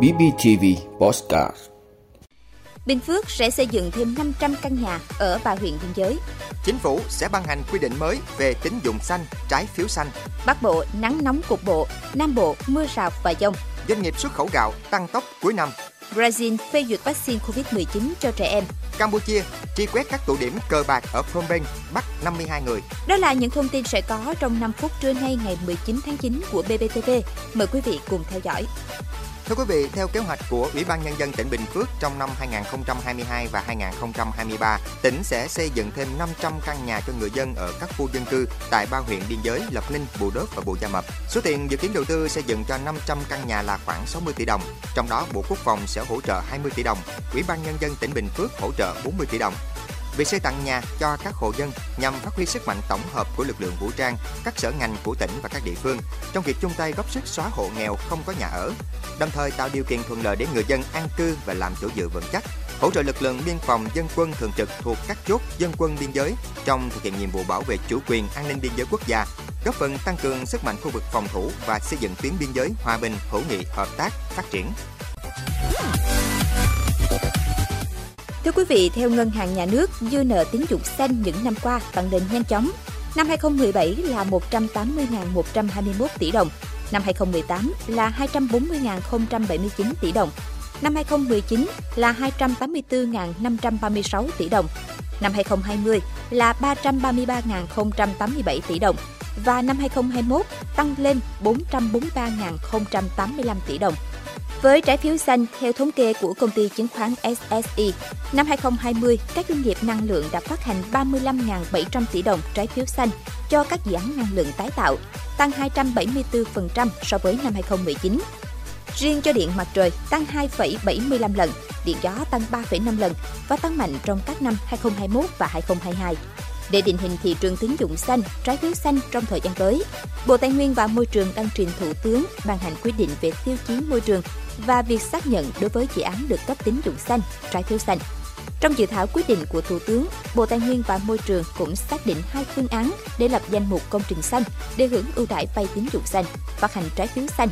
BPTV Podcast. Bình Phước sẽ xây dựng thêm 500 căn nhà ở 3 huyện biên giới. Chính phủ sẽ ban hành quy định mới về tín dụng xanh, trái phiếu xanh. Bắc Bộ nắng nóng cục bộ, Nam Bộ mưa rào và dông. Doanh nghiệp xuất khẩu gạo tăng tốc cuối năm. Brazil phê duyệt vaccine Covid-19 cho trẻ em. Campuchia truy quét các tụ điểm cờ bạc ở Phnom Penh, bắt 52 người. Đó là những thông tin sẽ có trong 5 phút trưa nay ngày 19 tháng 9 của BPTV. Mời quý vị cùng theo dõi. Thưa quý vị, theo kế hoạch của Ủy ban Nhân dân tỉnh Bình Phước, trong năm 2022 và 2023, tỉnh sẽ xây dựng thêm 500 căn nhà cho người dân ở các khu dân cư tại 3 huyện biên giới Lộc Ninh, Bù Đốp và Bù Gia Mập. Số tiền dự kiến đầu tư xây dựng cho 500 căn nhà là khoảng 60 tỷ đồng, trong đó Bộ Quốc phòng sẽ hỗ trợ 20 tỷ đồng, Ủy ban Nhân dân tỉnh Bình Phước hỗ trợ 40 tỷ đồng. Việc xây tặng nhà cho các hộ dân nhằm phát huy sức mạnh tổng hợp của lực lượng vũ trang, các sở ngành của tỉnh và các địa phương trong việc chung tay góp sức xóa hộ nghèo không có nhà ở, đồng thời tạo điều kiện thuận lợi để người dân an cư và làm chỗ dựa vững chắc, hỗ trợ lực lượng biên phòng dân quân thường trực thuộc các chốt dân quân biên giới trong thực hiện nhiệm vụ bảo vệ chủ quyền an ninh biên giới quốc gia, góp phần tăng cường sức mạnh khu vực phòng thủ và xây dựng tuyến biên giới hòa bình, hữu nghị, hợp tác, phát triển. Thưa quý vị, theo Ngân hàng Nhà nước, dư nợ tín dụng xanh những năm qua tăng lên nhanh chóng. Năm 2017 là 180.121 tỷ đồng, năm 2018 là 240.079 tỷ đồng, năm 2019 là 284.536 tỷ đồng, năm 2020 là 333.087 tỷ đồng và năm 2021 tăng lên 443.085 tỷ đồng. Với trái phiếu xanh, theo thống kê của công ty chứng khoán SSI, năm 2020, các doanh nghiệp năng lượng đã phát hành 35.700 tỷ đồng trái phiếu xanh cho các dự án năng lượng tái tạo, tăng 274% so với năm 2019. Riêng cho điện mặt trời tăng 2,75 lần, điện gió tăng 3,5 lần và tăng mạnh trong các năm 2021 và 2022. Để định hình thị trường tín dụng xanh, trái phiếu xanh trong thời gian tới, Bộ Tài nguyên và Môi trường đang trình Thủ tướng ban hành quy định về tiêu chí môi trường và việc xác nhận đối với dự án được cấp tín dụng xanh, trái phiếu xanh. Trong dự thảo quyết định của Thủ tướng, Bộ Tài nguyên và Môi trường cũng xác định hai phương án để lập danh mục công trình xanh để hưởng ưu đãi vay tín dụng xanh, phát hành trái phiếu xanh.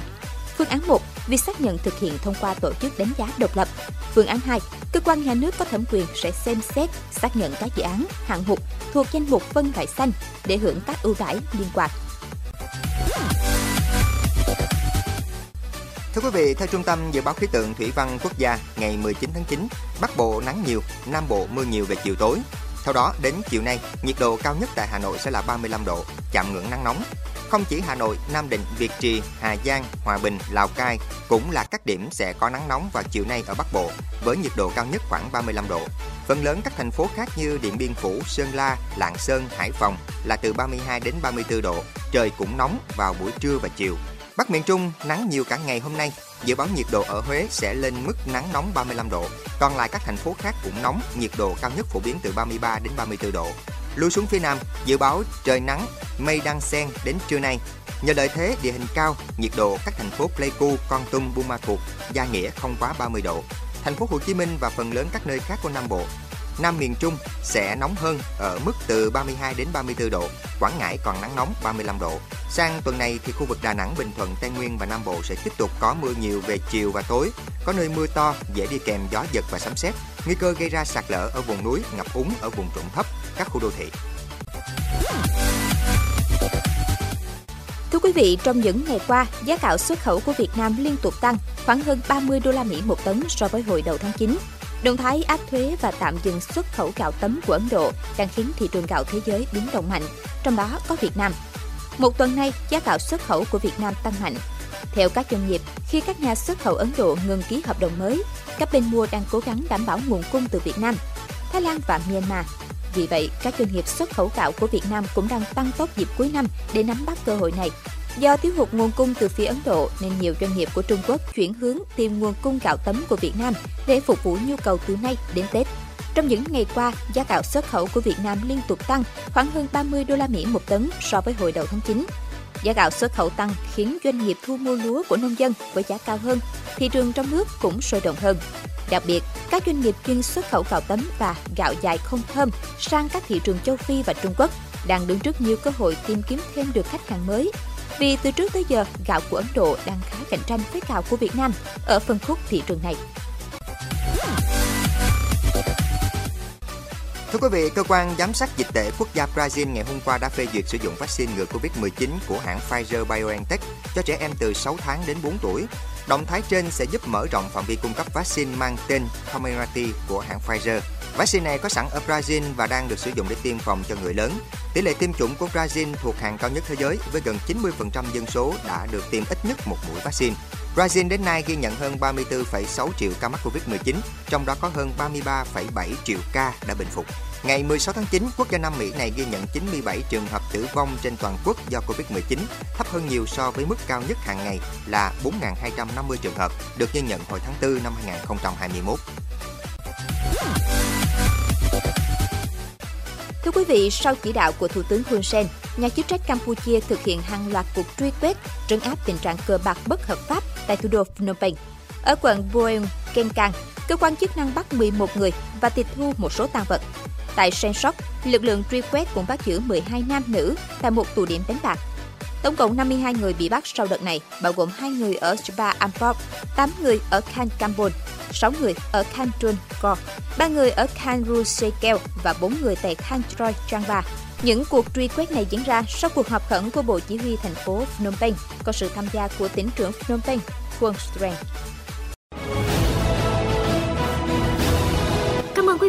Phương án 1, việc xác nhận thực hiện thông qua tổ chức đánh giá độc lập. Phương án 2, cơ quan nhà nước có thẩm quyền sẽ xem xét, xác nhận các dự án, hạng mục thuộc danh mục phân loại xanh để hưởng các ưu đãi liên quan. Thưa quý vị, theo Trung tâm Dự báo khí tượng Thủy văn Quốc gia, ngày 19 tháng 9, Bắc Bộ nắng nhiều, Nam Bộ mưa nhiều về chiều tối. Theo đó, đến chiều nay, nhiệt độ cao nhất tại Hà Nội sẽ là 35 độ, chạm ngưỡng nắng nóng. Không chỉ Hà Nội, Nam Định, Việt Trì, Hà Giang, Hòa Bình, Lào Cai cũng là các điểm sẽ có nắng nóng vào chiều nay ở Bắc Bộ, với nhiệt độ cao nhất khoảng 35 độ. Phần lớn các thành phố khác như Điện Biên Phủ, Sơn La, Lạng Sơn, Hải Phòng là từ 32 đến 34 độ, trời cũng nóng vào buổi trưa và chiều. Bắc miền Trung nắng nhiều cả ngày hôm nay, dự báo nhiệt độ ở Huế sẽ lên mức nắng nóng 35 độ, còn lại các thành phố khác cũng nóng, nhiệt độ cao nhất phổ biến từ 33 đến 34 độ. Lui xuống phía Nam, dự báo trời nắng, mây đang xen đến trưa nay. Nhờ lợi thế địa hình cao, nhiệt độ các thành phố Pleiku, Kon Tum, Buôn Ma Thuột, Gia Nghĩa không quá 30 độ. Thành phố Hồ Chí Minh và phần lớn các nơi khác của Nam Bộ. Nam miền Trung sẽ nóng hơn ở mức từ 32 đến 34 độ, Quảng Ngãi còn nắng nóng 35 độ. Sang tuần này thì khu vực Đà Nẵng, Bình Thuận, Tây Nguyên và Nam Bộ sẽ tiếp tục có mưa nhiều về chiều và tối, có nơi mưa to, dễ đi kèm gió giật và sấm sét, nguy cơ gây ra sạt lở ở vùng núi, ngập úng ở vùng trũng thấp, các khu đô thị. Thưa quý vị, trong những ngày qua, giá gạo xuất khẩu của Việt Nam liên tục tăng, khoảng hơn 30 đô la Mỹ một tấn so với hồi đầu tháng 9. Động thái áp thuế và tạm dừng xuất khẩu gạo tấm của Ấn Độ đang khiến thị trường gạo thế giới biến động mạnh, trong đó có Việt Nam. Một tuần nay, giá gạo xuất khẩu của Việt Nam tăng mạnh. Theo các doanh nghiệp, khi các nhà xuất khẩu Ấn Độ ngừng ký hợp đồng mới, các bên mua đang cố gắng đảm bảo nguồn cung từ Việt Nam, Thái Lan và Myanmar. Vì vậy, các doanh nghiệp xuất khẩu gạo của Việt Nam cũng đang tăng tốc dịp cuối năm để nắm bắt cơ hội này. Do thiếu hụt nguồn cung từ phía Ấn Độ nên nhiều doanh nghiệp của Trung Quốc chuyển hướng tìm nguồn cung gạo tấm của Việt Nam để phục vụ nhu cầu từ nay đến Tết. Trong những ngày qua, giá gạo xuất khẩu của Việt Nam liên tục tăng, khoảng hơn 30 đô la Mỹ một tấn so với hồi đầu tháng 9. Giá gạo xuất khẩu tăng khiến doanh nghiệp thu mua lúa của nông dân với giá cao hơn, thị trường trong nước cũng sôi động hơn. Đặc biệt, các doanh nghiệp chuyên xuất khẩu gạo tấm và gạo dài không thơm sang các thị trường châu Phi và Trung Quốc đang đứng trước nhiều cơ hội tìm kiếm thêm được khách hàng mới. vì từ trước tới giờ gạo của Ấn Độ đang khá cạnh tranh với gạo của Việt Nam ở phân khúc thị trường này. Thưa quý vị, Cơ quan Giám sát Dịch tễ Quốc gia Brazil ngày hôm qua đã phê duyệt sử dụng vaccine ngừa COVID-19 của hãng Pfizer-BioNTech cho trẻ em từ 6 tháng đến 4 tuổi. Động thái trên sẽ giúp mở rộng phạm vi cung cấp vaccine mang tên Comirnaty của hãng Pfizer. Vaccine này có sẵn ở Brazil và đang được sử dụng để tiêm phòng cho người lớn. Tỷ lệ tiêm chủng của Brazil thuộc hàng cao nhất thế giới với gần 90% dân số đã được tiêm ít nhất một mũi vaccine. Brazil đến nay ghi nhận hơn 34,6 triệu ca mắc Covid-19, trong đó có hơn 33,7 triệu ca đã bình phục. Ngày 16 tháng 9, quốc gia Nam Mỹ này ghi nhận 97 trường hợp tử vong trên toàn quốc do Covid-19, thấp hơn nhiều so với mức cao nhất hàng ngày là 4.250 trường hợp, được ghi nhận hồi tháng 4 năm 2021. Thưa quý vị, sau chỉ đạo của Thủ tướng Hun Sen, nhà chức trách Campuchia thực hiện hàng loạt cuộc truy quét, trấn áp tình trạng cờ bạc bất hợp pháp tại thủ đô Phnom Penh. Ở quận Buôn Ma Thuột, cơ quan chức năng bắt 11 người và tịch thu một số tang vật. Tại Sengshok, lực lượng truy quét cũng bắt giữ 12 nam nữ tại một tụ điểm đánh bạc. Tổng cộng 52 người bị bắt sau đợt này, bao gồm 2 người ở Spa Ampop, 8 người ở Khan Kampon, 6 người ở Khan Trun Kor, 3 người ở Khan Rusekeo và 4 người tại Khan Troi Changba. Những cuộc truy quét này diễn ra sau cuộc họp khẩn của Bộ Chỉ huy thành phố Phnom Penh, có sự tham gia của tỉnh trưởng Phnom Penh, Quân Strang. Quý